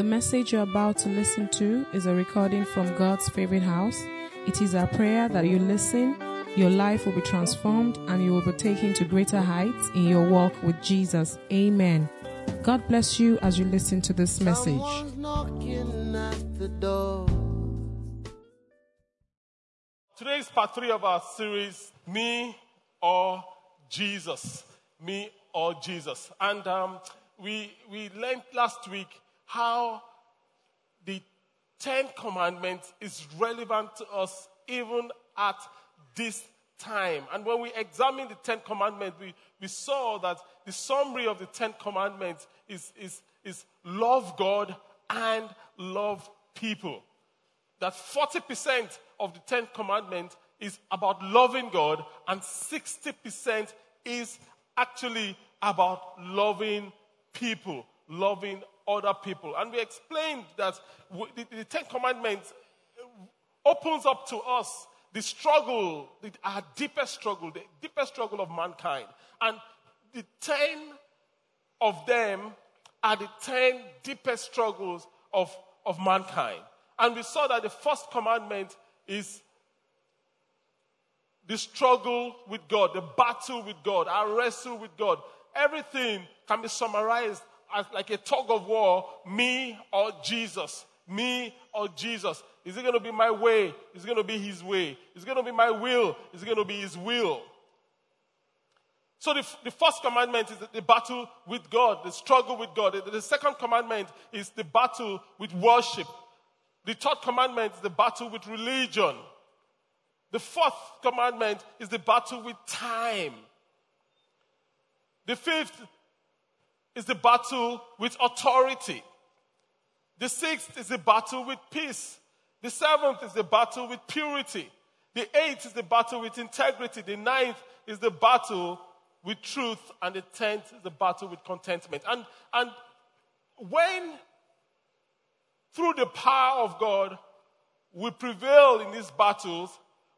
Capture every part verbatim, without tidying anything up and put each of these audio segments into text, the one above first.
The message you're about to listen to is a recording from God's favorite house. It is our prayer that you listen, your life will be transformed, and you will be taken to greater heights in your walk with Jesus. Amen. God bless you as you listen to this message. Someone's knocking at the door. Today is part three of our series, Me or Jesus. Me or Jesus. And um, we, we learned last week how the Ten Commandments is relevant to us even at this time. And when we examine the Ten Commandments, we, we saw that the summary of the Ten Commandments is, is, is love God and love people. That forty percent of the Ten Commandments is about loving God, and sixty percent is actually about loving people, loving other people. And we explained that the, the Ten Commandments opens up to us the struggle, the, our deepest struggle, the deepest struggle of mankind. And the ten of them are the ten deepest struggles of, of mankind. And we saw that the first commandment is the struggle with God, the battle with God, our wrestle with God. Everything can be summarized as like a tug of war, me or Jesus, me or Jesus. Is it going to be my way? Is it going to be his way? Is it going to be my will? Is it going to be his will? So the, the first commandment is the battle with God, the struggle with God. The, the second commandment is the battle with worship. The third commandment is the battle with religion. The fourth commandment is the battle with time. The fifth is the battle with authority. The sixth is the battle with peace. The seventh is the battle with purity. The eighth is the battle with integrity. The ninth is the battle with truth. And the tenth is the battle with contentment. And, and when, through the power of God, we prevail in these battles,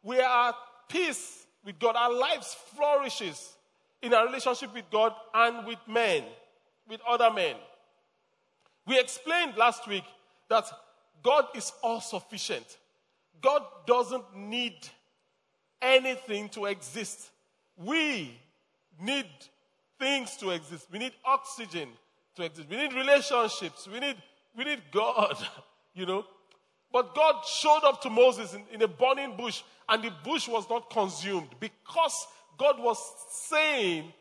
we are at peace with God. Our lives flourishes in our relationship with God and with men, with other men. We explained last week that God is all-sufficient. God doesn't need anything to exist. We need things to exist. We need oxygen to exist. We need relationships. We need, we need God, you know. But God showed up to Moses in, in a burning bush, and the bush was not consumed because God was saying,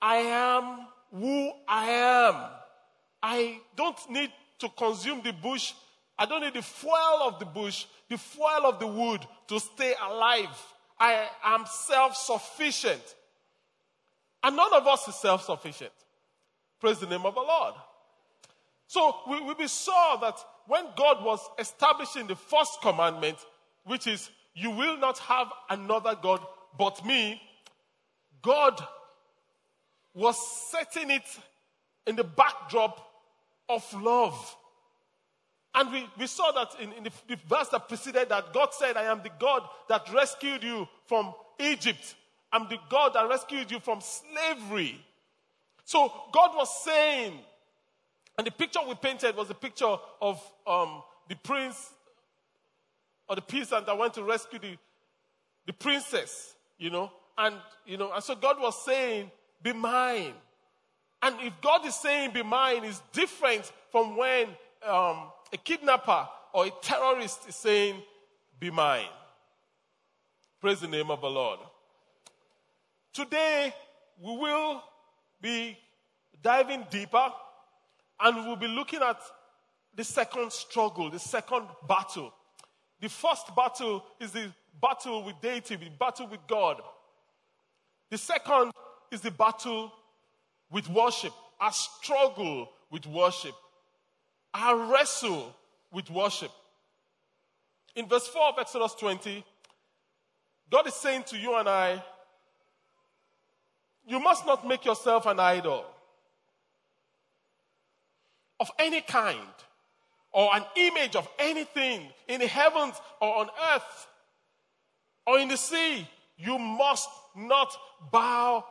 I am who I am. I don't need to consume the bush. I don't need the fuel of the bush, the fuel of the wood to stay alive. I am self-sufficient. And none of us is self-sufficient. Praise the name of the Lord. So we, we saw that when God was establishing the first commandment, which is, you will not have another God but me, God was setting it in the backdrop of love. And we, we saw that in, in the, the verse that preceded that, God said, I am the God that rescued you from Egypt. I'm the God that rescued you from slavery. So God was saying, and the picture we painted was a picture of um, the prince or the peasant that went to rescue the, the princess, you know. And, you know, and so God was saying, be mine. And if God is saying be mine, it's different from when um, a kidnapper or a terrorist is saying, be mine. Praise the name of the Lord. Today, we will be diving deeper, and we'll be looking at the second struggle, the second battle. The first battle is the battle with deity, the battle with God. The second is the battle with worship, our struggle with worship, our wrestle with worship. In verse four of Exodus twenty, God is saying to you and I, you must not make yourself an idol of any kind, or an image of anything in the heavens or on earth or in the sea. You must not bow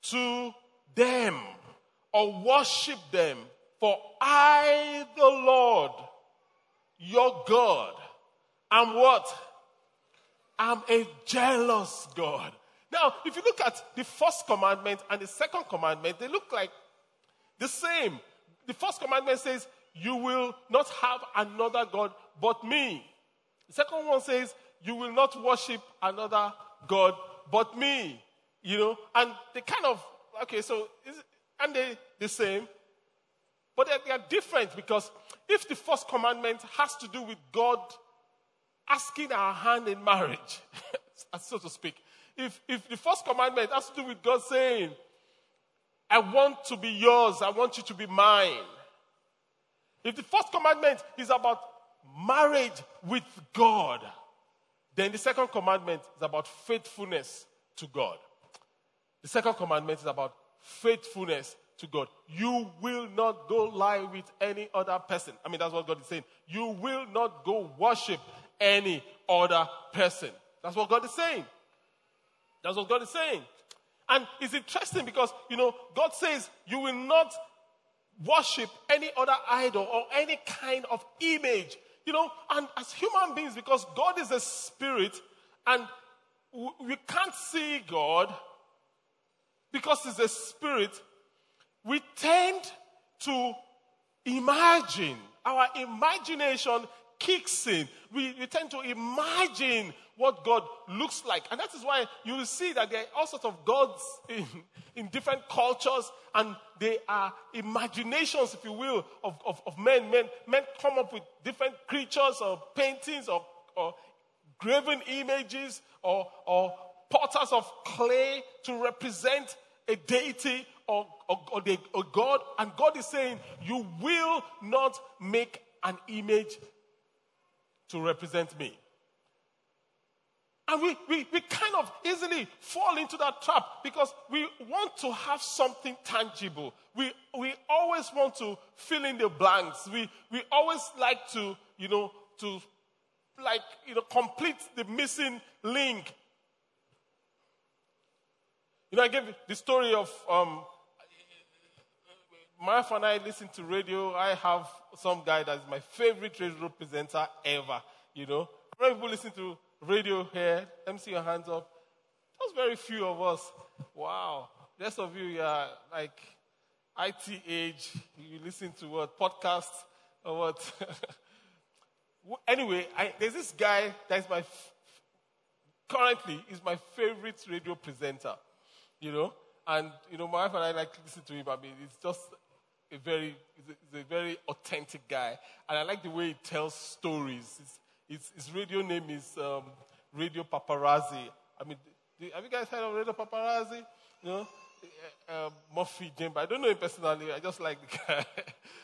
to them or worship them For I, the Lord, your God, am what? I'm a jealous God. Now, if you look at the first commandment and the second commandment, they look like the same. The first commandment says, you will not have another God but me. The second one says, you will not worship another God but me. You know, and they kind of, okay, so, is, and they the same. But they, they are different, because if the first commandment has to do with God asking our hand in marriage, so to speak, if if the first commandment has to do with God saying, I want to be yours, I want you to be mine. If the first commandment is about marriage with God, then the second commandment is about faithfulness to God. The second commandment is about faithfulness to God. You will not go lie with any other person. I mean, that's what God is saying. You will not go worship any other person. That's what God is saying. That's what God is saying. And it's interesting because, you know, God says you will not worship any other idol or any kind of image. You know, and as human beings, because God is a spirit and we can't see God because he's a spirit, we tend to imagine. Our imagination kicks in. We, we tend to imagine what God looks like. And that is why you will see that there are all sorts of gods in, in different cultures, and they are imaginations, if you will, of, of, of men. men. Men come up with different creatures or paintings or, or graven images or, or potters of clay to represent a deity or, or, or, the, or God. And God is saying, you will not make an image to represent me. And we, we, we kind of easily fall into that trap because we want to have something tangible. We we always want to fill in the blanks. We we always like to, you know, to like, you know, complete the missing link. You know, I gave the story of um, my wife and I listen to radio. I have some guy that is my favorite radio presenter ever, you know. When people listen to radio here, let me see your hands up. Those very few of us. Wow. The rest of you, you are like I T age. You listen to what? Podcasts or what? Anyway, I, there's this guy that is my, f- currently, is my favorite radio presenter, you know. And, you know, my wife and I like to listen to him. I mean, it's just a very, it's a very authentic guy. And I like the way he tells stories. It's, His, his radio name is um, Radio Paparazzi. I mean, do, have you guys heard of Radio Paparazzi? You know, uh, Murphy James. I don't know him personally. I just like the guy.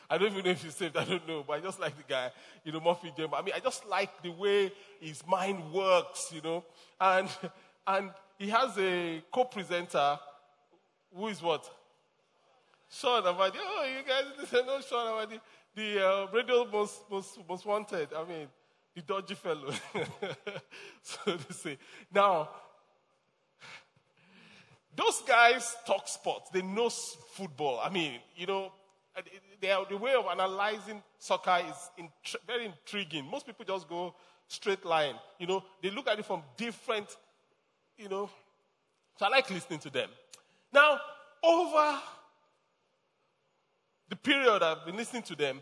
I don't even know if he's saved. I don't know, but I just like the guy. You know, Murphy James. I mean, I just like the way his mind works. You know, and and he has a co-presenter who is what? Sean Abadi. Oh, you guys listen, no Sean Abadi, the uh, radio most most most wanted. I mean. The dodgy fellow. So they say. Now, those guys talk sports. They know football. I mean, you know, they are, the way of analyzing soccer is int- very intriguing. Most people just go straight line. You know, they look at it from different, you know. So I like listening to them. Now, over the period I've been listening to them,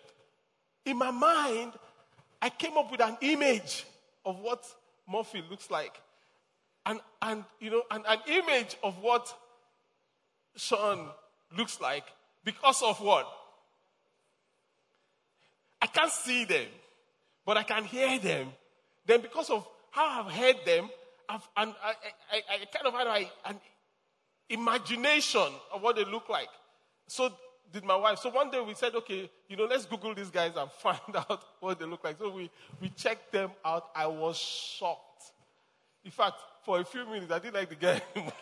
in my mind, I came up with an image of what Murphy looks like, and and you know, and an image of what Sean looks like because of what? I can't see them, but I can hear them. Then because of how I've heard them, I've and I, I, I kind of had a, an imagination of what they look like. So did my wife. So one day we said, okay, you know, let's Google these guys and find out what they look like. So we, we checked them out. I was shocked. In fact, for a few minutes, I didn't like the guy anymore.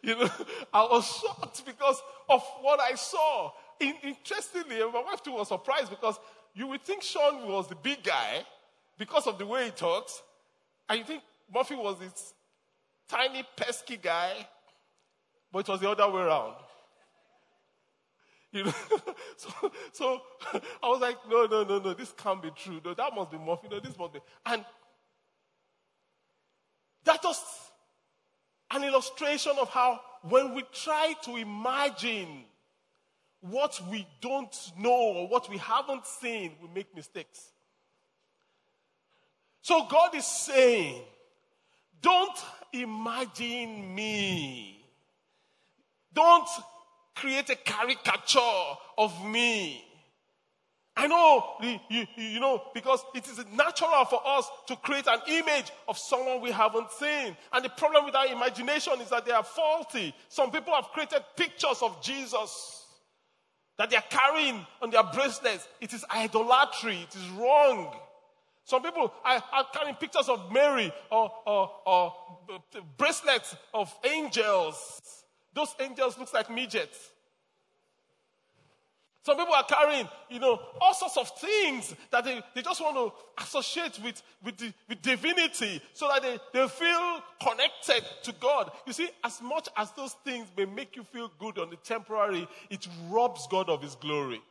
You know, I was shocked because of what I saw. In, interestingly, my wife too was surprised because you would think Sean was the big guy because of the way he talks. And you think Murphy was this tiny, pesky guy. But it was the other way around. You know, so, so I was like, no, no, no, no, this can't be true. No, that must be morphine. No, this must be. And that's just an illustration of how when we try to imagine what we don't know or what we haven't seen, we make mistakes. So God is saying, don't imagine me. Don't create a caricature of me. I know, you, you know, because it is natural for us to create an image of someone we haven't seen. And the problem with our imagination is that they are faulty. Some people have created pictures of Jesus that they are carrying on their bracelets. It is idolatry. It is wrong. Some people are, are carrying pictures of Mary or, or, or bracelets of angels. Those angels look like midgets. Some people are carrying, you know, all sorts of things that they, they just want to associate with, with, the, with divinity so that they, they feel connected to God. You see, as much as those things may make you feel good on the temporary, it robs God of his glory.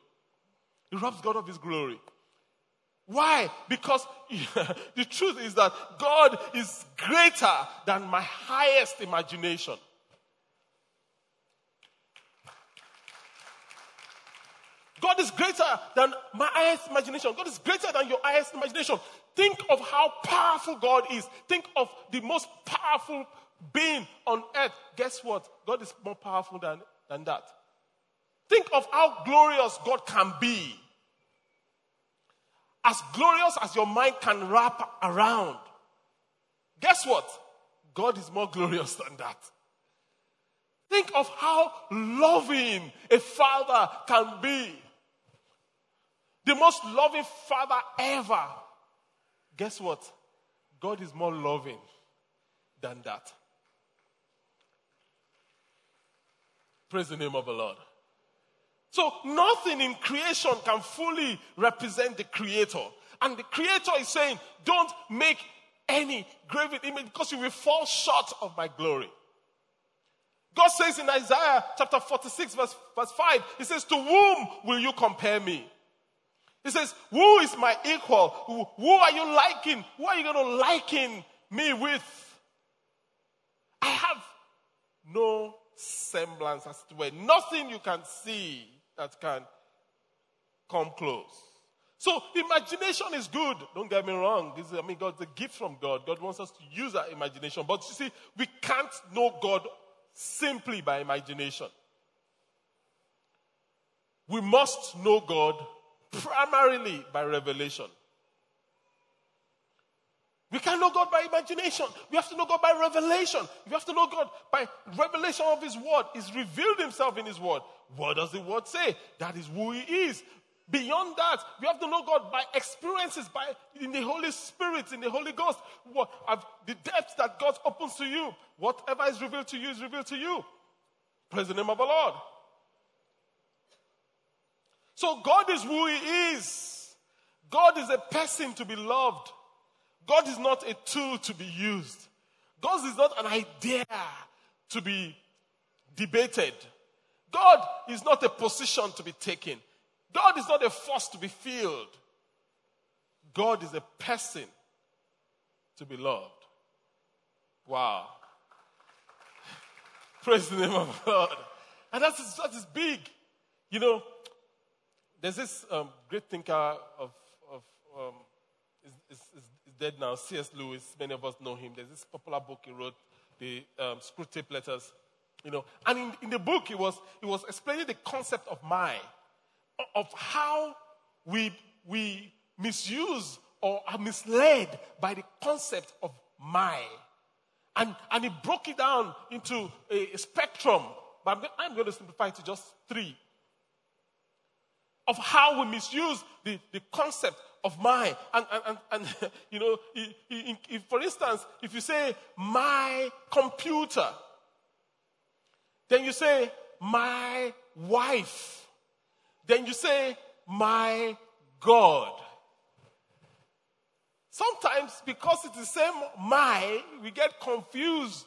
It robs God of his glory. Why? Because the truth is that God is greater than my highest imagination. God is greater than my highest imagination. God is greater than your highest imagination. Think of how powerful God is. Think of the most powerful being on earth. Guess what? God is more powerful than, than that. Think of how glorious God can be. As glorious as your mind can wrap around. Guess what? God is more glorious than that. Think of how loving a father can be. The most loving father ever. Guess what? God is more loving than that. Praise the name of the Lord. So nothing in creation can fully represent the Creator. And the Creator is saying, don't make any graven image because you will fall short of my glory. God says in Isaiah chapter forty-six verse, verse five, he says, to whom will you compare me? He says, who is my equal? Who, who are you liking? Who are you going to liken me with? I have no semblance as it were. Nothing you can see that can come close. So imagination is good. Don't get me wrong. This is, I mean, God's a gift from God. God wants us to use our imagination. But you see, we can't know God simply by imagination. We must know God primarily by revelation. We can't know God by imagination. We have to know God by revelation. We have to know God by revelation of his word. He's revealed himself in his word. What does the word say? That is who he is. Beyond that, we have to know God by experiences, by in the Holy Spirit, in the Holy Ghost. What, the depths that God opens to you, whatever is revealed to you is revealed to you. Praise the name of the Lord. So God is who he is. God is a person to be loved. God is not a tool to be used. God is not an idea to be debated. God is not a position to be taken. God is not a force to be filled. God is a person to be loved. Wow. Praise the name of God. And that is, that is big. You know, there's this um, great thinker of, of um, is, is, is dead now, C S Lewis. Many of us know him. There's this popular book he wrote, the um, Screwtape Letters. You know, and in, in the book, he was, he was explaining the concept of my. Of how we, we misuse or are misled by the concept of my. And, and he broke it down into a, a spectrum, but I'm, I'm going to simplify it to just three. Of how we misuse the, the concept of my. And, and, and, and you know, if, if, for instance, if you say, my computer, then you say, my wife. Then you say, my God. Sometimes, because it's the same my, we get confused.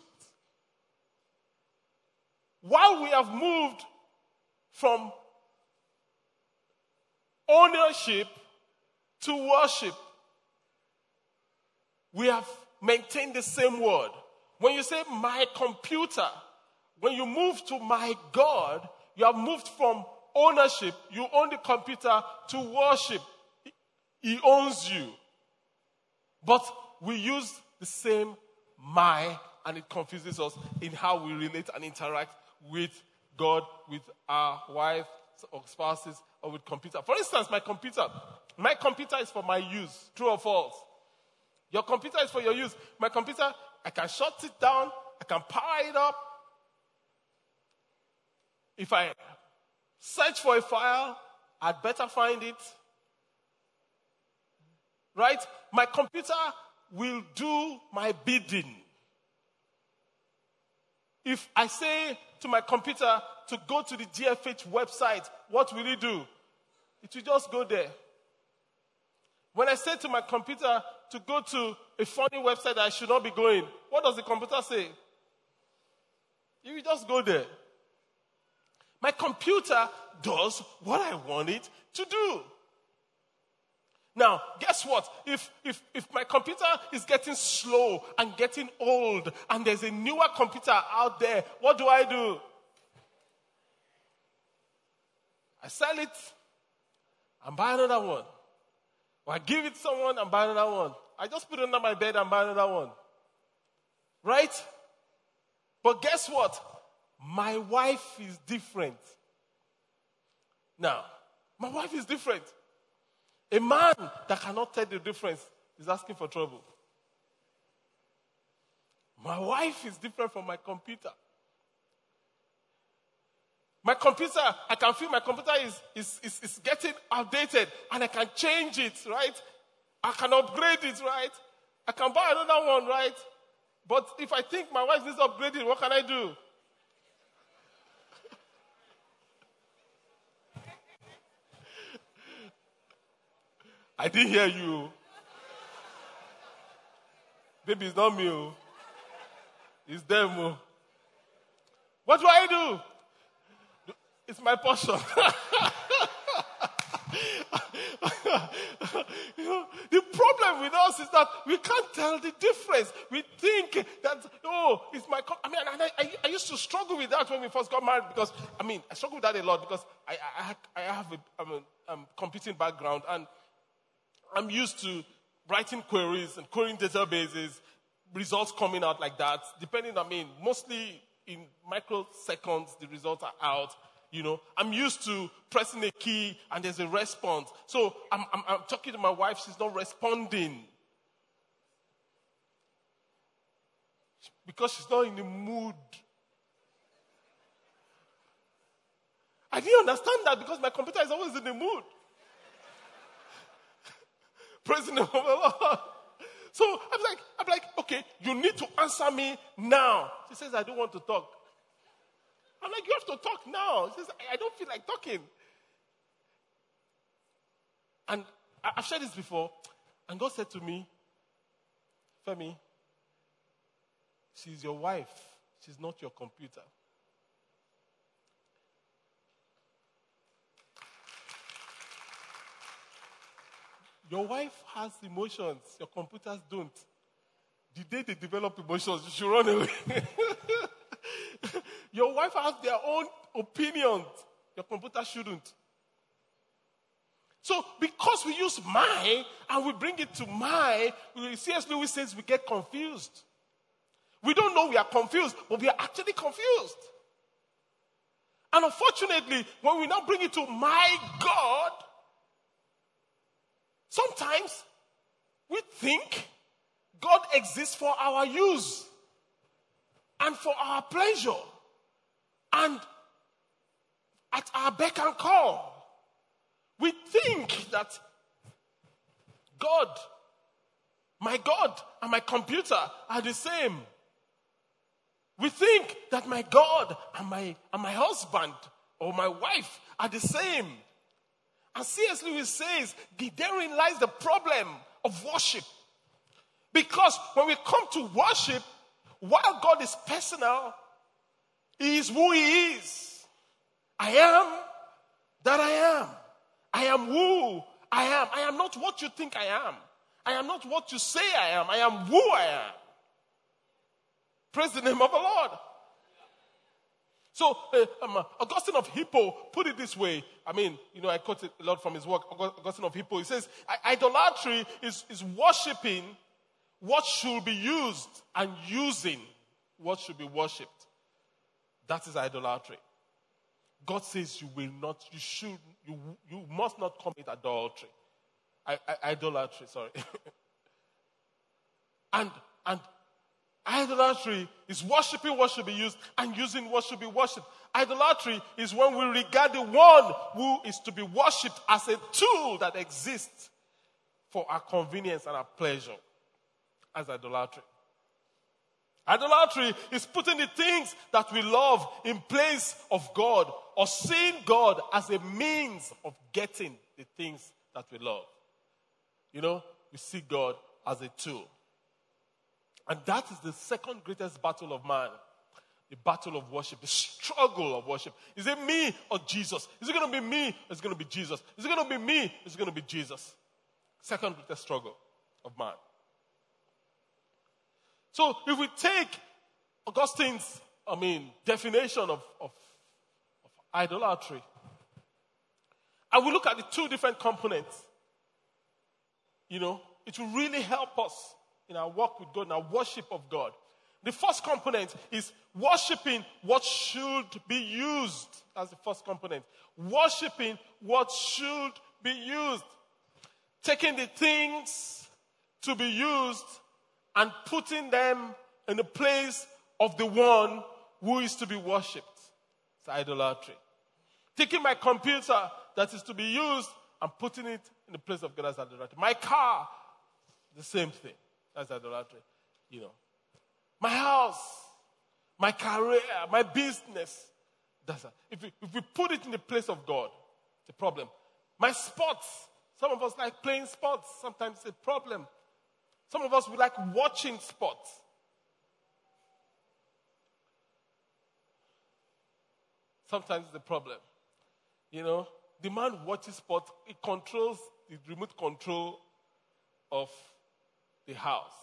While we have moved from ownership to worship. We have maintained the same word. When you say my computer, when you move to my God, you have moved from ownership, you own the computer, to worship. He owns you. But we use the same my, and it confuses us in how we relate and interact with God, with our wife or spouses, or with computer. For instance, my computer. My computer is for my use, true or false. Your computer is for your use. My computer, I can shut it down. I can power it up. If I search for a file, I'd better find it. Right? My computer will do my bidding. If I say to my computer to go to the G F H website, what will it do? It will just go there. When I say to my computer to go to a funny website that I should not be going, what does the computer say? It will just go there. My computer does what I want it to do. Now, guess what? If, if, if my computer is getting slow and getting old and there's a newer computer out there, what do I do? I sell it and buy another one. Or I give it to someone and buy another one. I just put it under my bed and buy another one. Right? But guess what? My wife is different. Now, my wife is different. A man that cannot tell the difference is asking for trouble. My wife is different from my computer. My computer, I can feel my computer is, is, is, is getting outdated and I can change it, right? I can upgrade it, right? I can buy another one, right? But if I think my wife needs upgrading, what can I do? I didn't hear you. Baby, it's not me. It's them. What do I do? It's my portion. You know, the problem with us is that we can't tell the difference. We think that, oh, it's my... Co- I mean, and I, I, I used to struggle with that when we first got married because, I mean, I struggled with that a lot because I, I, I have a, I'm a um, computing background and I'm used to writing queries and querying databases, results coming out like that. Depending, I mean, mostly in microseconds, the results are out, you know. I'm used to pressing a key and there's a response. So I'm, I'm, I'm talking to my wife, she's not responding. Because she's not in the mood. I didn't understand that because my computer is always in the mood. President of the Lord. So I'm like, I'm like, okay, you need to answer me now. She says, I don't want to talk. I'm like, you have to talk now. She says, I don't feel like talking. And I've shared this before. And God said to me, Femi, she's your wife. She's not your computer. Your wife has emotions. Your computers don't. The day they develop emotions, you should run away. Your wife has their own opinions. Your computer shouldn't. So because we use my and we bring it to my, C S Lewis says we get confused. We don't know we are confused, but we are actually confused. And unfortunately, when we now bring it to my God, sometimes we think God exists for our use and for our pleasure and at our beck and call. We think that God, my God and my computer are the same. We think that my God and my, and my husband or my wife are the same. And C S. Lewis says, therein lies the problem of worship. Because when we come to worship, while God is personal, He is who He is. I am that I am. I am who I am. I am not what you think I am. I am not what you say I am. I am who I am. Praise the name of the Lord. So, uh, um, Augustine of Hippo put it this way. I mean, you know, I quote it a lot from his work, Augustine of Hippo. He says, idolatry is, is worshipping what should be used and using what should be worshipped. That is idolatry. God says you will not, you should, you, you must not commit adultery. I, I, idolatry, sorry. and, and, Idolatry is worshipping what should be used and using what should be worshipped. Idolatry is when we regard the one who is to be worshipped as a tool that exists for our convenience and our pleasure as idolatry. Idolatry is putting the things that we love in place of God or seeing God as a means of getting the things that we love. You know, we see God as a tool. And that is the second greatest battle of man, the battle of worship, the struggle of worship. Is it me or Jesus? Is it going to be me or is it going to be Jesus? Is it going to be me or is it going to be Jesus? Second greatest struggle of man. So if we take Augustine's, I mean, definition of, of, of idolatry, and we look at the two different components, you know, it will really help us in our walk with God, in our worship of God. The first component is worshiping what should be used. That's the first component. Worshiping what should be used. Taking the things to be used and putting them in the place of the one who is to be worshipped. It's idolatry. Taking my computer that is to be used and putting it in the place of God as idolatry. My car, the same thing. That's idolatry, you know. My house, my career, my business. That's a, if, we, if we put it in the place of God, it's a problem. My sports. Some of us like playing sports. Sometimes it's a problem. Some of us, we like watching sports. Sometimes it's a problem. You know, the man who watches sports, he controls the remote control of the house.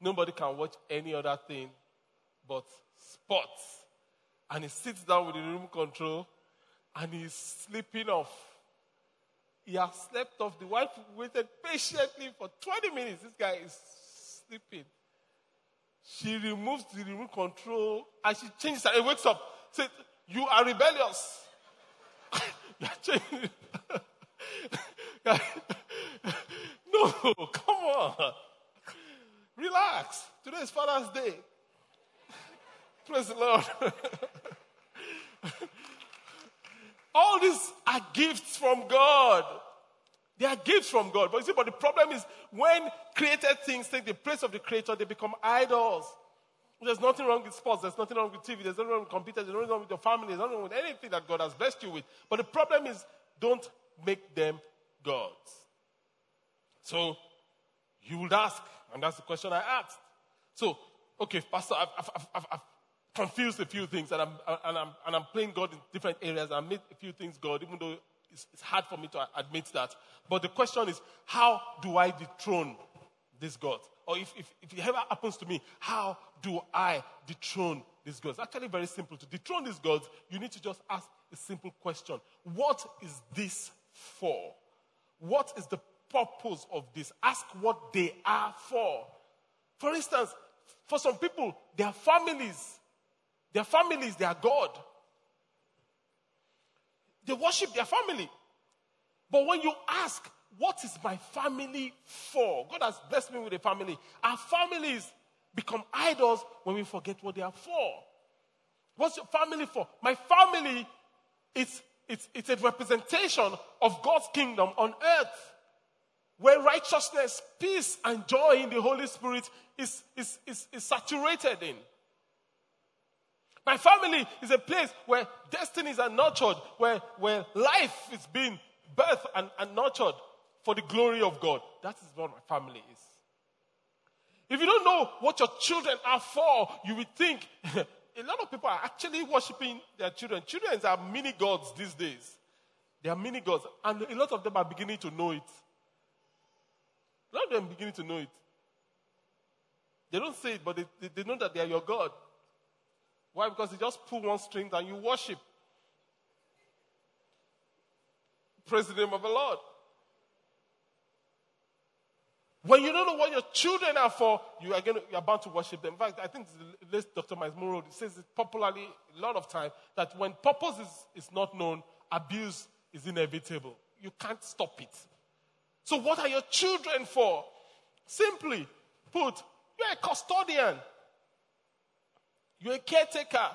Nobody can watch any other thing but sports. And he sits down with the remote control and he's sleeping off. He has slept off. The wife waited patiently for twenty minutes. This guy is sleeping. She removes the remote control and she changes it. He wakes up. Says, "You are rebellious." You are changing it. No, come on. Relax. Today is Father's Day. Praise the Lord. All these are gifts from God. They are gifts from God. But you see, but the problem is when created things take the place of the Creator, they become idols. There's nothing wrong with sports. There's nothing wrong with T V. There's nothing wrong with computers. There's nothing wrong with your family. There's nothing wrong with anything that God has blessed you with. But the problem is don't make them gods. So you would ask, and that's the question I asked. So, okay, Pastor, I've, I've, I've, I've confused a few things, and I'm, and, I'm, and I'm playing God in different areas. I made a few things God, even though it's, it's hard for me to admit that. But the question is, how do I dethrone this God? Or if, if, if it ever happens to me, how do I dethrone this God? It's actually very simple. To dethrone this God, you need to just ask a simple question. What is this for? What is the purpose of this? Ask what they are for. For instance, for some people, their families, their families, they are God. They worship their family. But when you ask, what is my family for? God has blessed me with a family. Our families become idols when we forget what they are for. What's your family for? My family, it's, it's, it's a representation of God's kingdom on earth, where righteousness, peace, and joy in the Holy Spirit is, is, is, is saturated in. My family is a place where destinies are nurtured, where, where life is being birthed and, and nurtured for the glory of God. That is what my family is. If you don't know what your children are for, you will think a lot of people are actually worshiping their children. Children are mini gods these days. There are many gods, and a lot of them are beginning to know it. A lot of them are beginning to know it. They don't say it, but they, they, they know that they are your God. Why? Because they just pull one string and you worship. Praise the name of the Lord. When you don't know what your children are for, you are, gonna, you are bound to worship them. In fact, I think the late Doctor Myles Munroe says it popularly a lot of time that when purpose is, is not known, abuse is inevitable. You can't stop it. So what are your children for? Simply put, you're a custodian. You're a caretaker.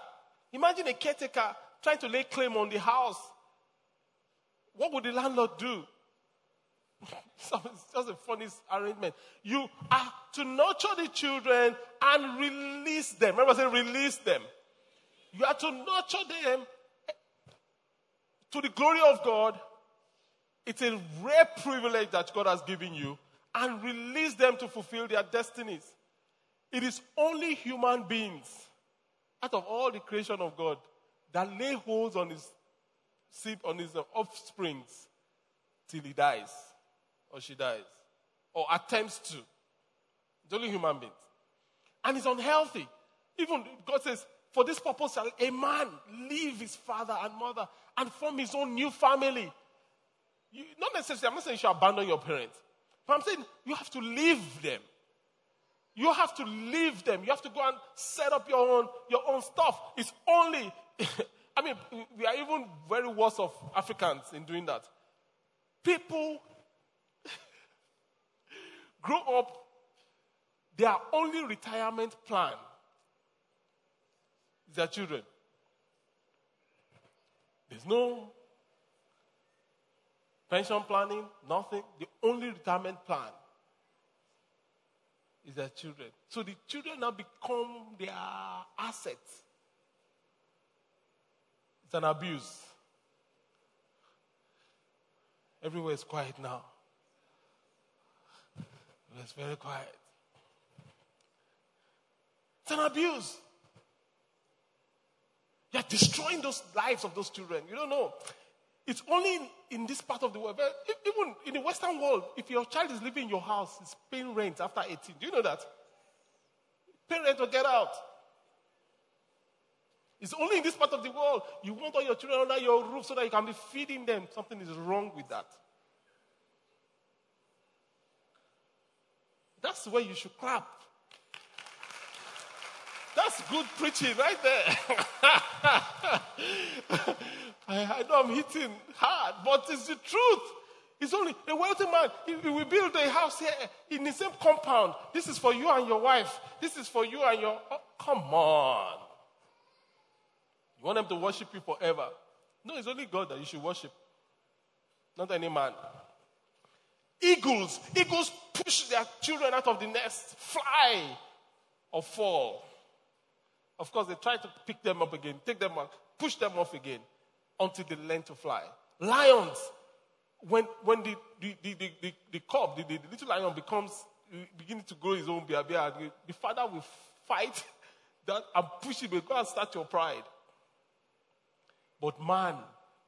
Imagine a caretaker trying to lay claim on the house. What would the landlord do? So it's just a funny arrangement. You are to nurture the children and release them. Remember I said release them. You are to nurture them to the glory of God. It's a rare privilege that God has given you, and release them to fulfill their destinies. It is only human beings out of all the creation of God that lay holds on his seed, on his offspring till he dies. Or she dies. Or attempts to. It's only human beings. And it's unhealthy. Even God says, for this purpose shall a man leave his father and mother and form his own new family. You, not necessarily, I'm not saying you should abandon your parents. But I'm saying you have to leave them. You have to leave them. You have to go and set up your own, your own stuff. It's only, I mean, we are even very worse of Africans in doing that. People grow up, their only retirement plan is their children. There's no pension planning, nothing. The only retirement plan is their children. So the children now become their assets. It's an abuse. Everywhere is quiet now. It's very quiet. It's an abuse. You're destroying those lives of those children. You don't know. It's only in, in this part of the world. But even in the Western world, if your child is living in your house, it's paying rent after eighteen. Do you know that? Pay rent or get out. It's only in this part of the world. You want all your children under your roof so that you can be feeding them. Something is wrong with that. That's where you should clap. That's good preaching right there. I know I'm hitting hard, but it's the truth. It's only a wealthy man. If we build a house here in the same compound. This is for you and your wife. This is for you and your... Oh, come on. You want them to worship you forever. No, it's only God that you should worship. Not any man. Eagles, eagles push their children out of the nest, fly or fall. Of course, they try to pick them up again, take them up, push them off again until they learn to fly. Lions, when when the the the the, the, the cub, the, the, the little lion becomes beginning to grow his own beard, the father will fight that and push him. Go and start your pride. But man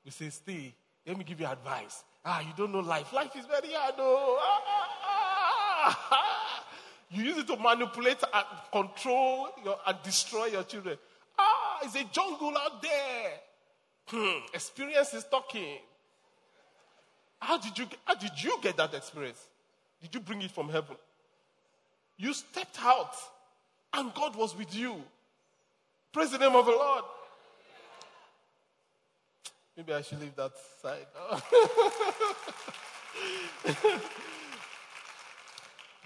will say, "Stay. Let me give you advice. Ah, you don't know life. Life is very hard, oh. Ah, ah, ah, ah. You use it to manipulate and control your, and destroy your children. Ah, it's a jungle out there. Hmm. Experience is talking. How did you, how did you get that experience? Did you bring it from heaven? You stepped out and God was with you. Praise the name of the Lord. Maybe I should leave that side.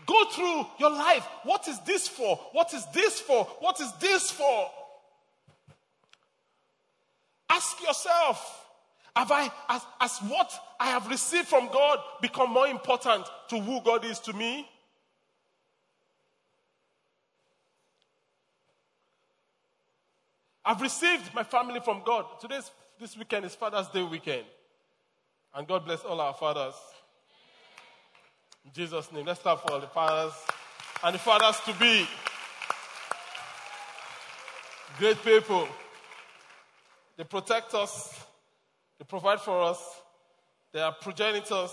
Go through your life. What is this for? What is this for? What is this for? Ask yourself, have I, as, as what I have received from God become more important to who God is to me? I've received my family from God. Today's This weekend is Father's Day weekend. And God bless all our fathers. In Jesus' name. Let's clap for all the fathers and the fathers to be. Great people. They protect us. They provide for us. There are progenitors,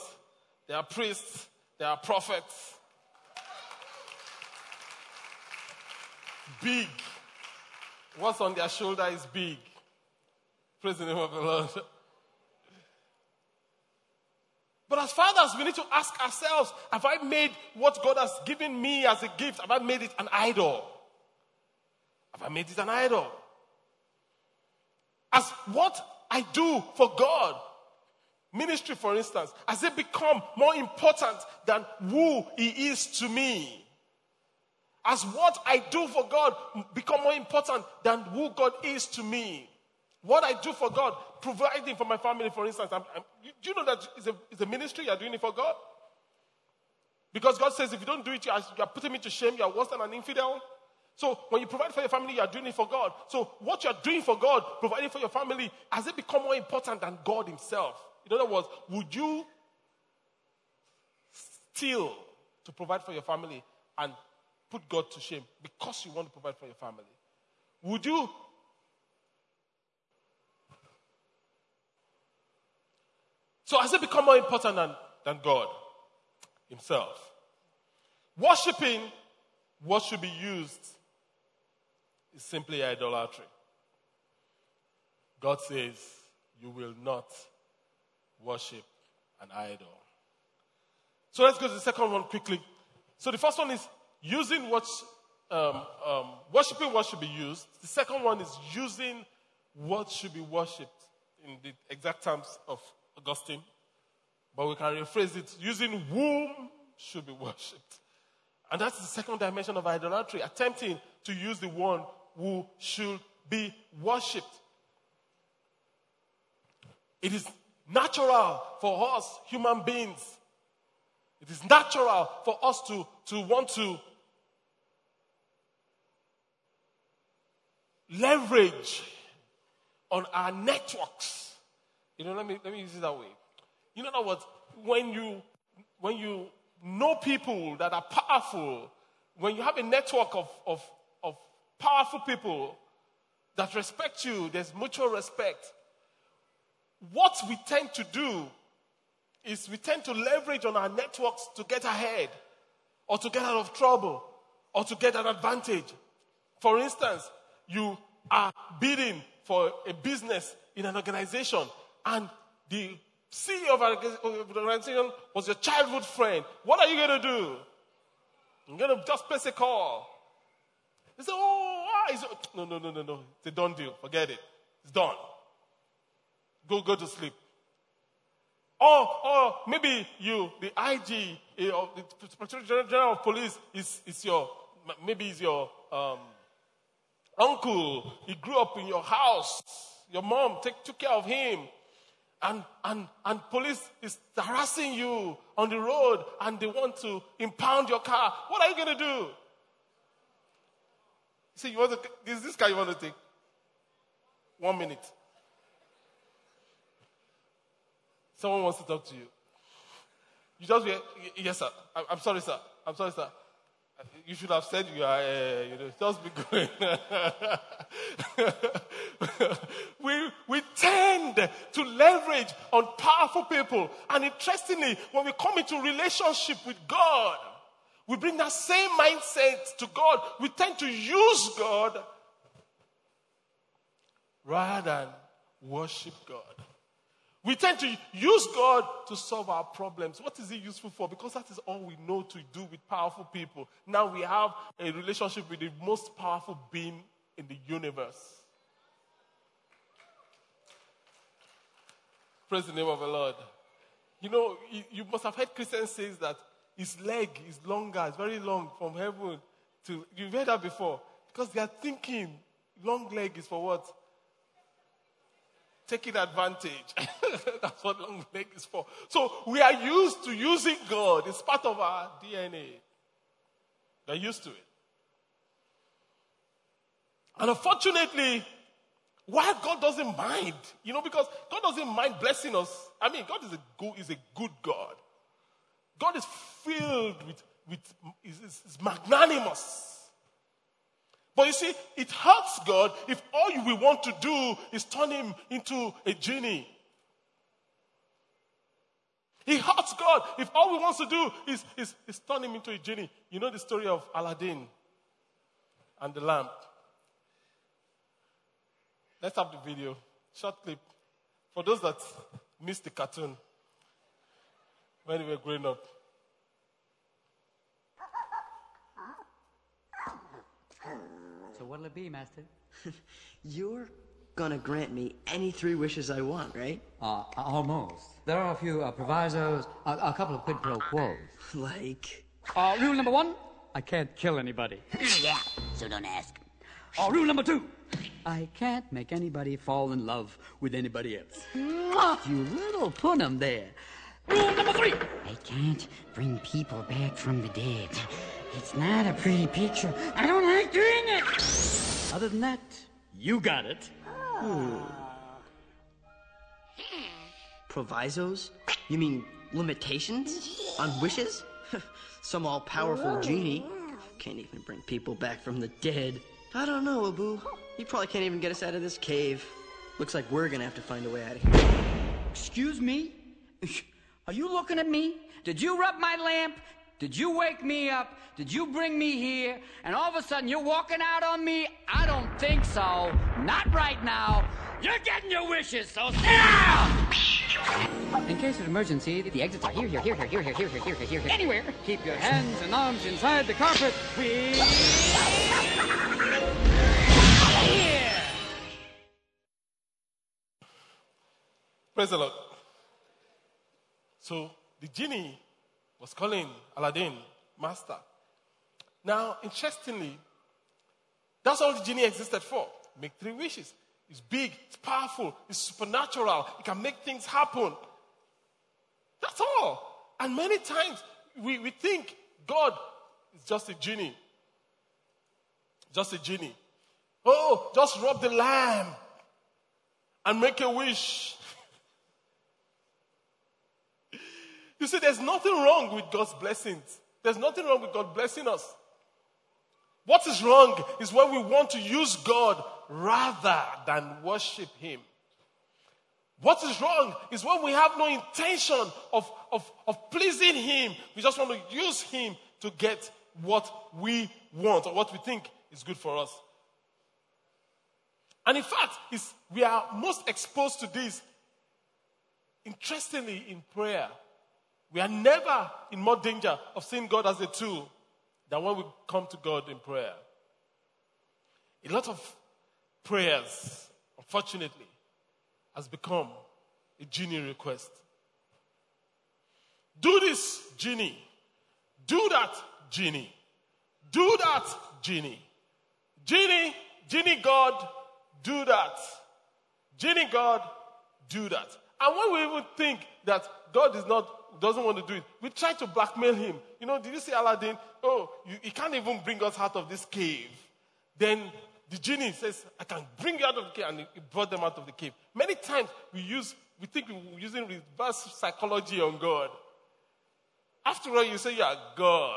there are priests, there are prophets. Big. What's on their shoulder is big. Praise the name of the Lord. But as fathers, we need to ask ourselves, have I made what God has given me as a gift, have I made it an idol? Have I made it an idol? As what I do for God, ministry for instance, has it become more important than who He is to me? Has what I do for God become more important than who God is to me? What I do for God, providing for my family, for instance. I'm, I'm, do you know that it's a, it's a ministry? You're doing it for God? Because God says, if you don't do it, you're, you're putting me to shame. You're worse than an infidel. So when you provide for your family, you're doing it for God. So what you're doing for God, providing for your family, has it become more important than God Himself? In other words, would you steal to provide for your family and put God to shame because you want to provide for your family? Would you So has it become more important than, than God Himself? Worshipping what should be used is simply idolatry. God says, you will not worship an idol. So let's go to the second one quickly. So the first one is using what, um, um, worshipping what should be used. The second one is using what should be worshipped, in the exact terms of Augustine, but we can rephrase it using whom should be worshipped. And that's the second dimension of idolatry, attempting to use the one who should be worshipped. It is natural for us human beings. It is natural for us to, to want to leverage on our networks. You know, let me let me use it that way. You know what? When you when you know people that are powerful, when you have a network of, of, of powerful people that respect you, there's mutual respect. What we tend to do is we tend to leverage on our networks to get ahead, or to get out of trouble, or to get an advantage. For instance, you are bidding for a business in an organization, and the C E O of the organization was your childhood friend. What are you going to do? You're going to just place a call. They say, oh, ah, it's no, no, no, no, no. It's a done deal. Forget it. It's done. Go, go to sleep. Or, or maybe you, the I G of the Secretary General of Police, is is your maybe is your um, uncle. He grew up in your house. Your mom take took care of him. And, and and police is harassing you on the road and they want to impound your car. What are you going to do? You say, you want to, is this car you want to take? One minute. Someone wants to talk to you. You just, yes, sir. I'm sorry, sir. I'm sorry, sir. You should have said you are, uh, you know, just be going. we, we tend to leverage on powerful people. And interestingly, when we come into relationship with God, we bring that same mindset to God. We tend to use God rather than worship God. We tend to use God to solve our problems. What is He useful for? Because that is all we know to do with powerful people. Now we have a relationship with the most powerful being in the universe. Praise the name of the Lord. You know, you must have heard Christians say that his leg is longer, it's very long from heaven to... You've heard that before. Because they are thinking long leg is for what? Taking advantage. That's what long leg is for. So we are used to using God. It's part of our D N A. They're used to it. And unfortunately, why God doesn't mind? You know, because God doesn't mind blessing us. I mean, God is a good, is a good God. God is filled with, with is, is magnanimous. But you see, it hurts God if all we want to do is turn Him into a genie. He hurts God if all he wants to do is, is, is turn him into a genie. You know the story of Aladdin and the lamp. Let's have the video. Short clip. For those that missed the cartoon when we were growing up. So what'll it be, Master? You're gonna grant me any three wishes I want, right? Uh, almost. There are a few uh, provisos, a, a couple of quid pro quos. Like? Uh, rule number one, I can't kill anybody. Yeah, so don't ask. Uh, rule number two, I can't make anybody fall in love with anybody else. You little punum there. Rule number three, I can't bring people back from the dead. It's not a pretty picture. I don't like doing it. Other than that, you got it. Hmm. Provisos? You mean limitations on wishes? Some all-powerful genie can't even bring people back from the dead. I don't know, Abu. He probably can't even get us out of this cave. Looks like we're gonna have to find a way out of here. Excuse me? Are you looking at me? Did you rub my lamp? Did you wake me up? Did you bring me here? And all of a sudden you're walking out on me? I don't think so. Not right now. You're getting your wishes, so sit down! In case of emergency, the exits are here, here, here, here, here, here, here, here, here, here, here. Anywhere. Keep your hands and arms inside the carpet. We... yeah. Praise the Lord. So, the genie was calling Aladdin, master. Now, interestingly, that's all the genie existed for. Make three wishes. It's big, it's powerful, it's supernatural. It can make things happen. That's all. And many times, we, we think God is just a genie. Just a genie. Oh, just rub the lamp and make a wish. You see, there's nothing wrong with God's blessings. There's nothing wrong with God blessing us. What is wrong is when we want to use God rather than worship Him. What is wrong is when we have no intention of, of, of pleasing Him. We just want to use Him to get what we want or what we think is good for us. And in fact, it's, we are most exposed to this, interestingly, in prayer. We are never in more danger of seeing God as a tool than when we come to God in prayer. A lot of prayers, unfortunately, has become a genie request. Do this, genie. Do that, genie. Do that, genie. Genie, genie God, do that. Genie God, do that. And when we even think that God is not doesn't want to do it, we try to blackmail him. You know, did you see Aladdin? Oh, you, you can't even bring us out of this cave. Then the genie says, I can bring you out of the cave, and he brought them out of the cave. Many times we use, we think we're using reverse psychology on God. After all, you say you are God.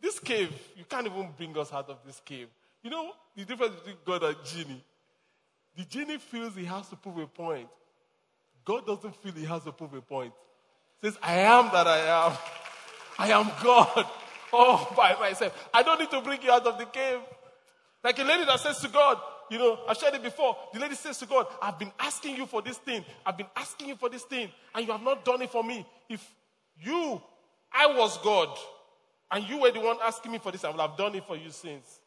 This cave, you can't even bring us out of this cave. You know the difference between God and genie? The genie feels he has to prove a point. God doesn't feel he has to prove a point. He says, I am that I am. I am God all by myself. I don't need to bring you out of the cave. Like a lady that says to God, you know, I've shared it before. The lady says to God, I've been asking you for this thing. I've been asking you for this thing. And you have not done it for me. If you, I was God, and you were the one asking me for this, I would have done it for you since.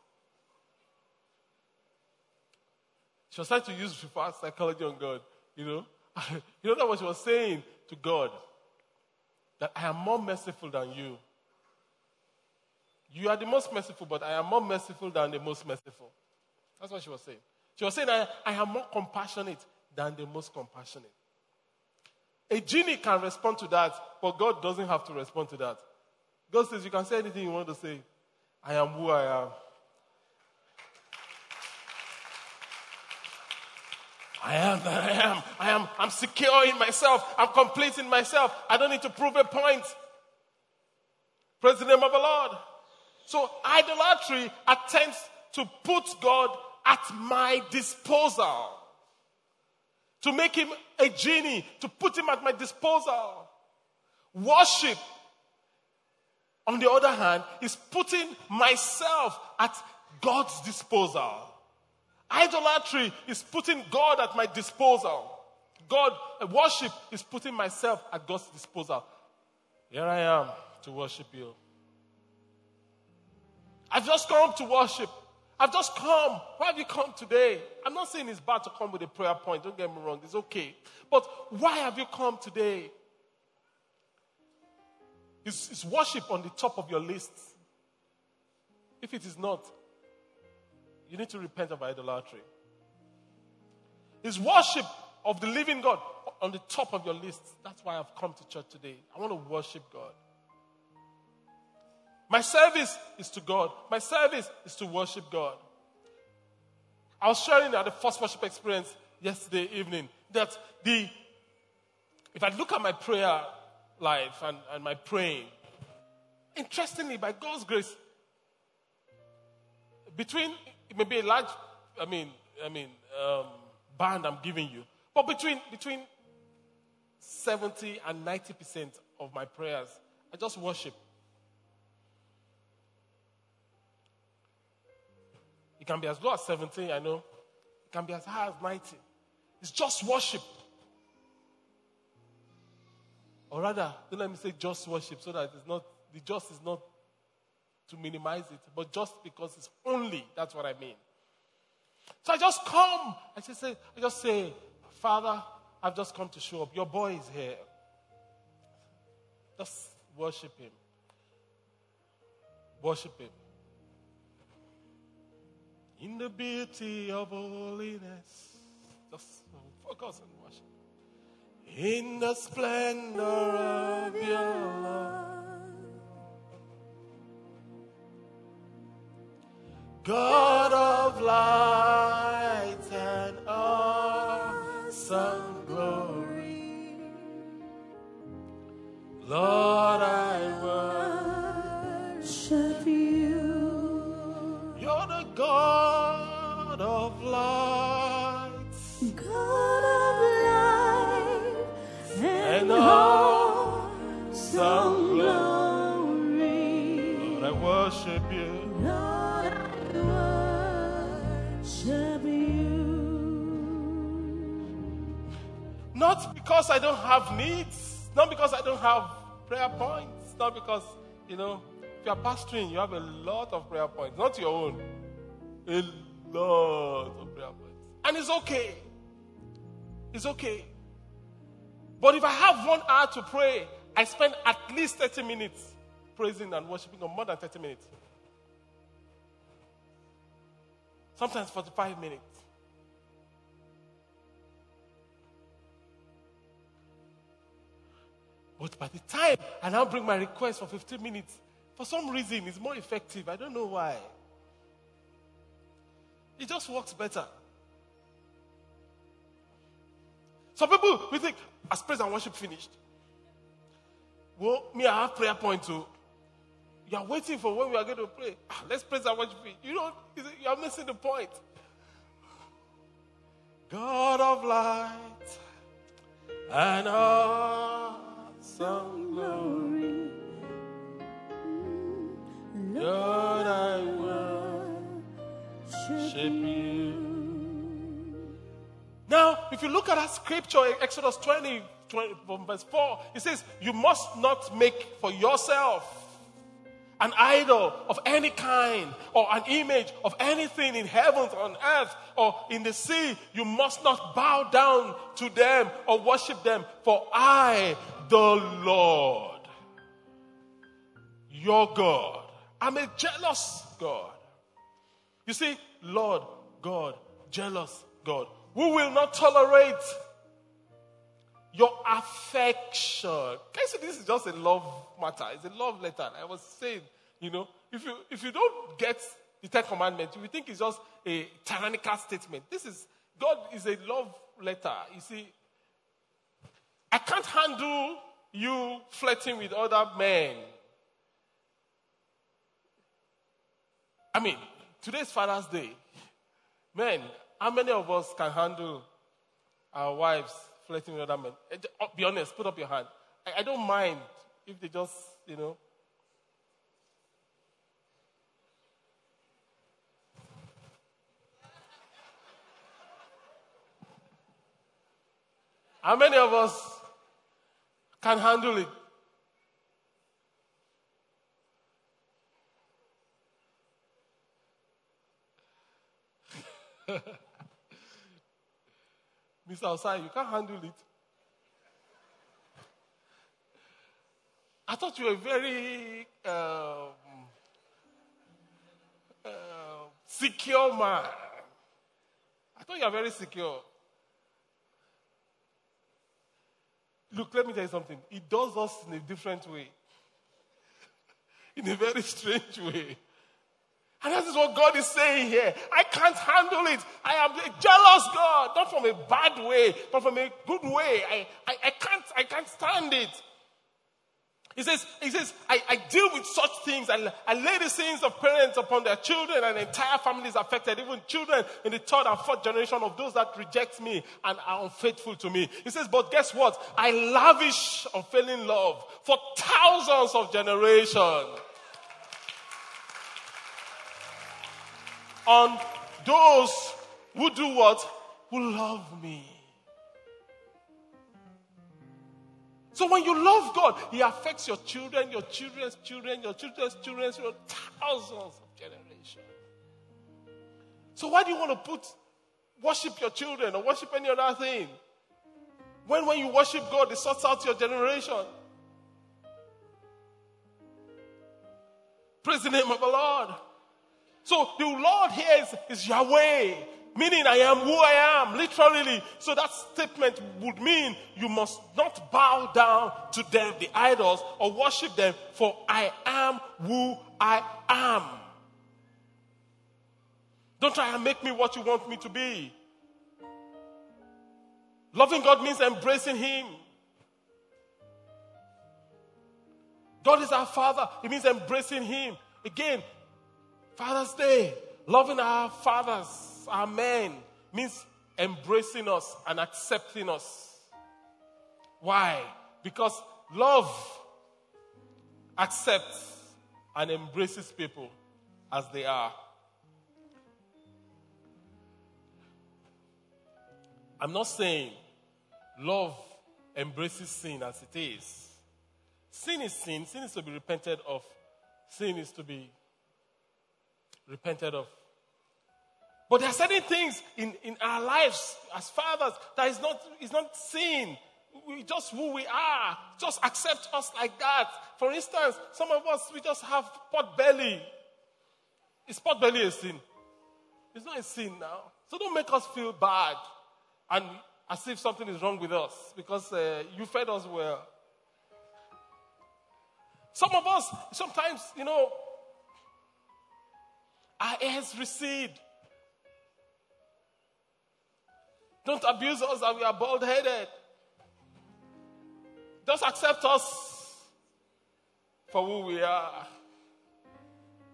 She was trying to use reverse psychology on God, you know. You know, that was what she was saying to God. That I am more merciful than you. You are the most merciful, but I am more merciful than the most merciful. That's what she was saying. She was saying, I, I am more compassionate than the most compassionate. A genie can respond to that, but God doesn't have to respond to that. God says, you can say anything you want to say. I am who I am. I am that I am. I am. I'm secure in myself. I'm complete in myself. I don't need to prove a point. Praise the name of the Lord. So idolatry attempts to put God at my disposal. to make him a genie, to put him at my disposal. Worship, on the other hand, is putting myself at God's disposal. Idolatry is putting God at my disposal. God, worship is putting myself at God's disposal. Here I am to worship you. I've just come to worship. I've just come. Why have you come today? I'm not saying it's bad to come with a prayer point. Don't get me wrong. It's okay. But why have you come today? Is, is worship on the top of your list? If it is not, you need to repent of idolatry. Is worship of the living God on the top of your list? That's why I've come to church today. I want to worship God. My service is to God. My service is to worship God. I was sharing at the first worship experience yesterday evening that the, if I look at my prayer life and, and my praying, interestingly, by God's grace, between maybe a large, I mean, I mean, um, band I'm giving you, but between between seventy and ninety percent of my prayers, I just worship. It can be as low as seventy, I know. It can be as high as ninety. It's just worship. Or rather, don't let me say just worship, so that it's not, the just is not to minimize it, but just because it's only, that's what I mean. So I just come. I just say, I just say, Father, I've just come to show up. Your boy is here. Just worship him. Worship him. In the beauty of holiness. Just focus on worship. In the splendor of your love, God of light and awesome glory, Lord, I worship you. You're the God of light, God of light and awesome glory, Lord, I worship you. Not because I don't have needs, not because I don't have prayer points, not because, you know, if you're pastoring, you have a lot of prayer points, not your own. A lot of prayer points. And it's okay. It's okay. But if I have one hour to pray, I spend at least thirty minutes praising and worshiping, or more than thirty minutes. Sometimes forty-five minutes. But by the time I now bring my request for fifteen minutes, for some reason it's more effective. I don't know why. It just works better. Some people, we think, as praise and worship finished. Well, me, I have prayer point too. You are waiting for when we are going to pray. Ah, let's praise and worship. You don't, you are missing the point. God of light and all. Some glory, Lord, I worship you. Now, if you look at that scripture in Exodus twenty, twenty verse four, it says, you must not make for yourself an idol of any kind, or an image of anything in heavens, on earth, or in the sea. You must not bow down to them or worship them, for I, the Lord, your God, I'm a jealous God. You see, Lord God, jealous God, who will not tolerate your affection. Can you see, this is just a love matter. It's a love letter. I was saying, you know, if you if you don't get the Ten Commandments, you think it's just a tyrannical statement. This is, God is a love letter. You see, I can't handle you flirting with other men. I mean, today's Father's Day. Men, how many of us can handle our wives flirting with other men. Be honest, put up your hand. I, I don't mind if they just, you know. How many of us can handle it? Mister Osai, you can't handle it. I thought you were very um, uh, secure man. I thought you were very secure. Look, let me tell you something. It does us in a different way. In a very strange way. And that is what God is saying here. I can't handle it. I am a jealous God. Not from a bad way, but from a good way. I, I, I can't I can't stand it. He says, he says I, I deal with such things. I, I lay the sins of parents upon their children, and entire families affected, even children in the third and fourth generation of those that reject me and are unfaithful to me. He says, but guess what? I lavish unfailing love for thousands of generations on those who do what? Who love me. So when you love God, He affects your children, your children's children, your children's children, your thousands of generations. So why do you want to put worship your children or worship any other thing? When when you worship God, it sorts out your generation. Praise the name of the Lord. So the Lord here is, is Yahweh, meaning I am who I am, literally. So that statement would mean you must not bow down to them, the idols, or worship them, for I am who I am. Don't try and make me what you want me to be. Loving God means embracing Him. God is our Father. It means embracing Him. Again, Father's Day, loving our fathers, our men, means embracing us and accepting us. Why? Because love accepts and embraces people as they are. I'm not saying love embraces sin as it is. Sin is sin. Sin is to be repented of. Sin is to be repented of. But there are certain things in, in our lives as fathers that is not, is not sin. We just who we are. Just accept us like that. For instance, some of us, we just have pot belly. Is pot belly a sin? It's not a sin now. So don't make us feel bad and as if something is wrong with us because uh, you fed us well. Some of us, sometimes, you know, our ears recede. Don't abuse us that we are bald-headed. Just accept us for who we are.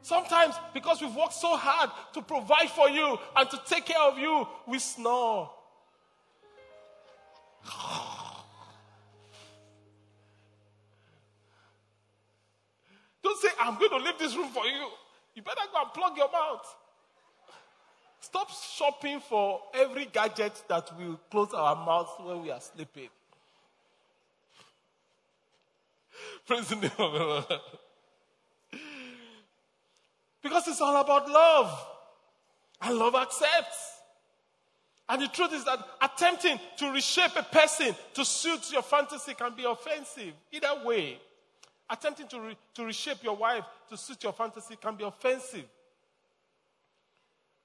Sometimes, because we've worked so hard to provide for you and to take care of you, we snore. Don't say, I'm going to leave this room for you. You better go and plug your mouth. Stop shopping for every gadget that will close our mouths when we are sleeping. Praise the name of the Lord. Because it's all about love. And love accepts. And the truth is that attempting to reshape a person to suit your fantasy can be offensive. Either way. Attempting to, re- to reshape your wife to suit your fantasy can be offensive.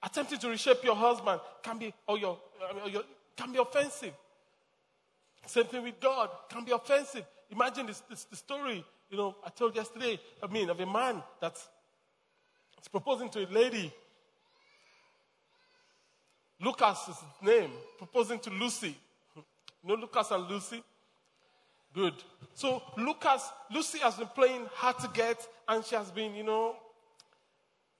Attempting to reshape your husband can be or your, I mean, or your can be offensive. Same thing with God, can be offensive. Imagine this, this the story you know I told yesterday. I mean, of a man that's proposing to a lady. Lucas is his name, proposing to Lucy. You know Lucas and Lucy. Good. So Lucas, Lucy has been playing hard to get, and she has been, you know,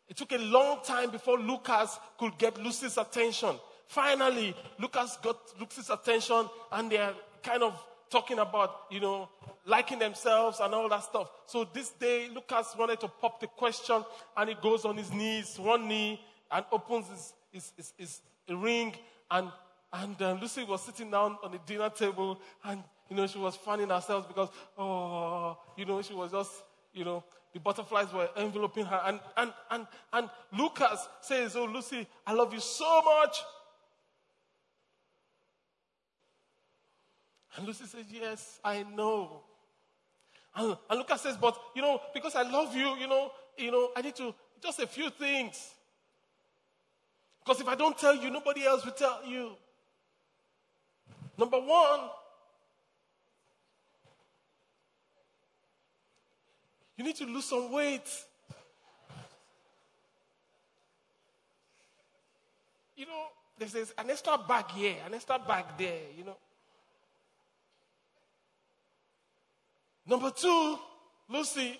it took a long time before Lucas could get Lucy's attention. Finally, Lucas got Luke's attention, and they are kind of talking about, you know, liking themselves and all that stuff. So this day, Lucas wanted to pop the question, and he goes on his knees, one knee, and opens his, his, his, his ring. And, and uh, Lucy was sitting down on the dinner table, and, you know, she was fanning herself because, oh, you know, she was just, you know, the butterflies were enveloping her. And, and, and, and Lucas says, oh, Lucy, I love you so much. And Lucy says, yes, I know. And, and Lucas says, but, you know, because I love you, you know, you know, I need to, just a few things. Because if I don't tell you, nobody else will tell you. Number one, you need to lose some weight. You know, there's an extra bag here, an extra bag there, you know. Number two, Lucy,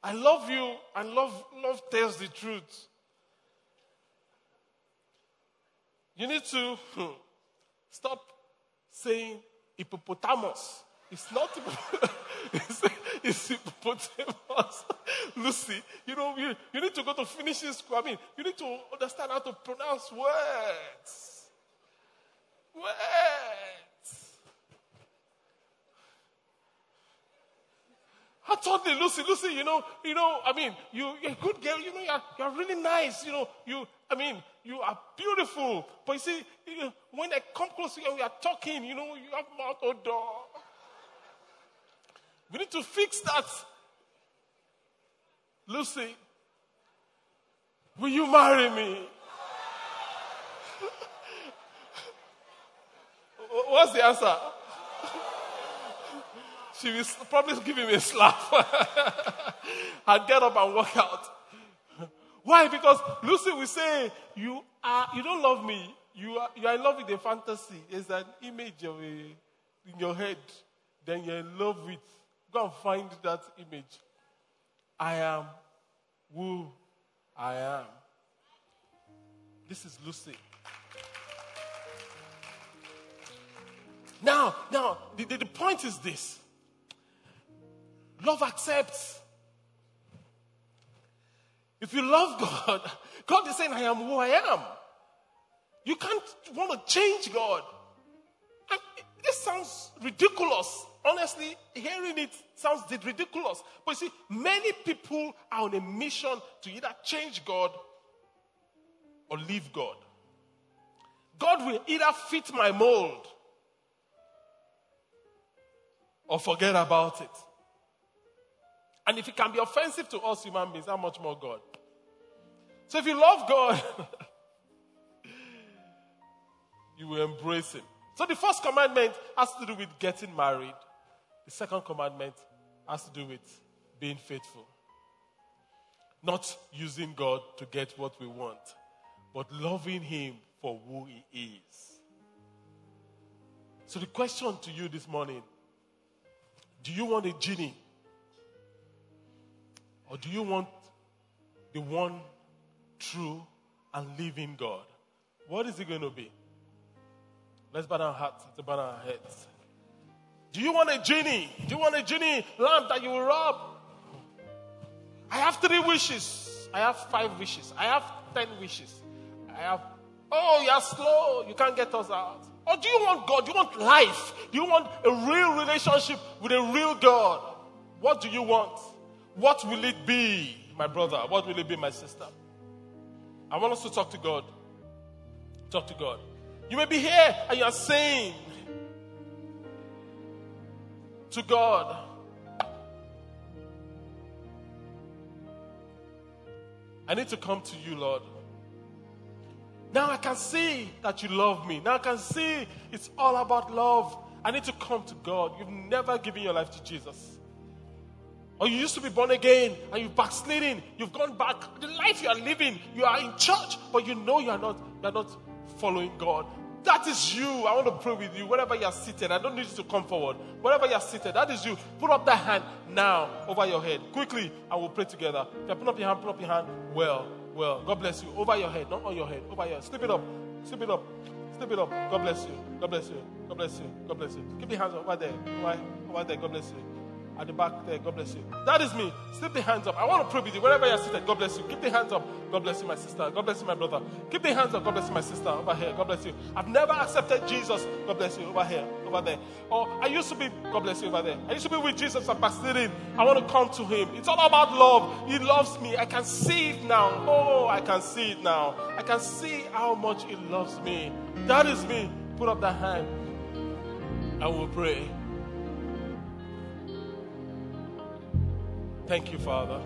I love you, and love, love tells the truth. You need to hmm, stop saying hippopotamus. It's not it's, it's hippopotamus. Lucy, you know, you, you need to go to finishing school. I mean, you need to understand how to pronounce words. Words. I told you, Lucy, Lucy, you know, you know, I mean, you, you're a good girl, you know, you're, you're really nice, you know, you, I mean, you are beautiful. But you see, you know, when I come close to you and we are talking, you know, you have mouth odor. We need to fix that. Lucy, will you marry me? What's the answer? She will probably give him a slap. I'll get up and walk out. Why? Because Lucy will say, you are, you don't love me. You are, you are in love with a fantasy. It's an image of a, in your head. Then you're in love with. Go and find that image. I am who I am. This is Lucy. Now, now, the, the, the point is this. Love accepts. If you love God, God is saying, I am who I am. You can't want to change God. And this sounds ridiculous. Honestly, hearing it sounds ridiculous. But you see, many people are on a mission to either change God or leave God. God will either fit my mold or forget about it. And if it can be offensive to us human beings, how much more God? So if you love God, you will embrace Him. So the first commandment has to do with getting married. The second commandment has to do with being faithful. Not using God to get what we want, but loving Him for who He is. So the question to you this morning, do you want a genie? Or do you want the one true and living God? What is it going to be? Let's bow our hearts, let's bow our heads. Do you want a genie? Do you want a genie lamp that you will rub? I have three wishes. I have five wishes. I have ten wishes. I have, oh, you're slow. You can't get us out. Or do you want God? Do you want life? Do you want a real relationship with a real God? What do you want? What will it be, my brother? What will it be, my sister? I want us to talk to God. Talk to God. You may be here and you are saying to God, I need to come to you, Lord. Now I can see that you love me. Now I can see it's all about love. I need to come to God. You've never given your life to Jesus. Or you used to be born again and you've backslidden, you've gone back. The life you are living, you are in church, but you know you are not, you are not following God. That is you. I want to pray with you. Wherever you are seated, I don't need you to come forward. Wherever you are seated, that is you. Put up that hand now over your head. Quickly, and we'll pray together. If you put up your hand, put up your hand. Well, well. God bless you. Over your head, not on your head. Over your head. Slip it up. Step it up. Step it up. God bless you. God bless you. God bless you. God bless you. Keep the hands up. Over there. Over, over there. God bless you. At the back there. God bless you. That is me. Slip the hands up. I want to pray with you. Wherever you're seated, God bless you. Keep the hands up. God bless you, my sister. God bless you, my brother. Keep the hands up. God bless you, my sister. Over here. God bless you. I've never accepted Jesus. God bless you. Over here. Over there. Or I used to be, God bless you, over there. I used to be with Jesus and backsliding. I want to come to him. It's all about love. He loves me. I can see it now. Oh, I can see it now. I can see how much he loves me. That is me. Put up that hand. I will pray. Thank you, Father.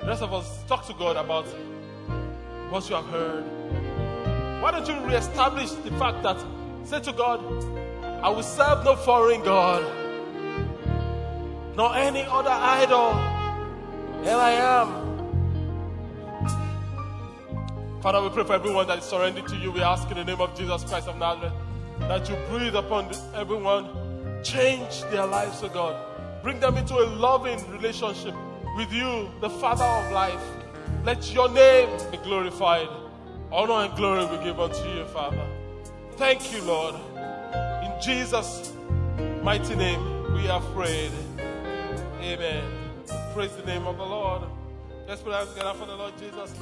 The rest of us, talk to God about what you have heard. Why don't you reestablish the fact that, say to God, I will serve no foreign God, nor any other idol. Here I am. Father, we pray for everyone that is surrendered to you. We ask in the name of Jesus Christ of Nazareth that you breathe upon everyone. Change their lives, O God. Bring them into a loving relationship with you, the Father of life. Let your name be glorified. Honor and glory we give unto you, Father. Thank you, Lord. In Jesus' mighty name, we are prayed. Amen. Praise the name of the Lord. Let's put our hands together for the Lord Jesus.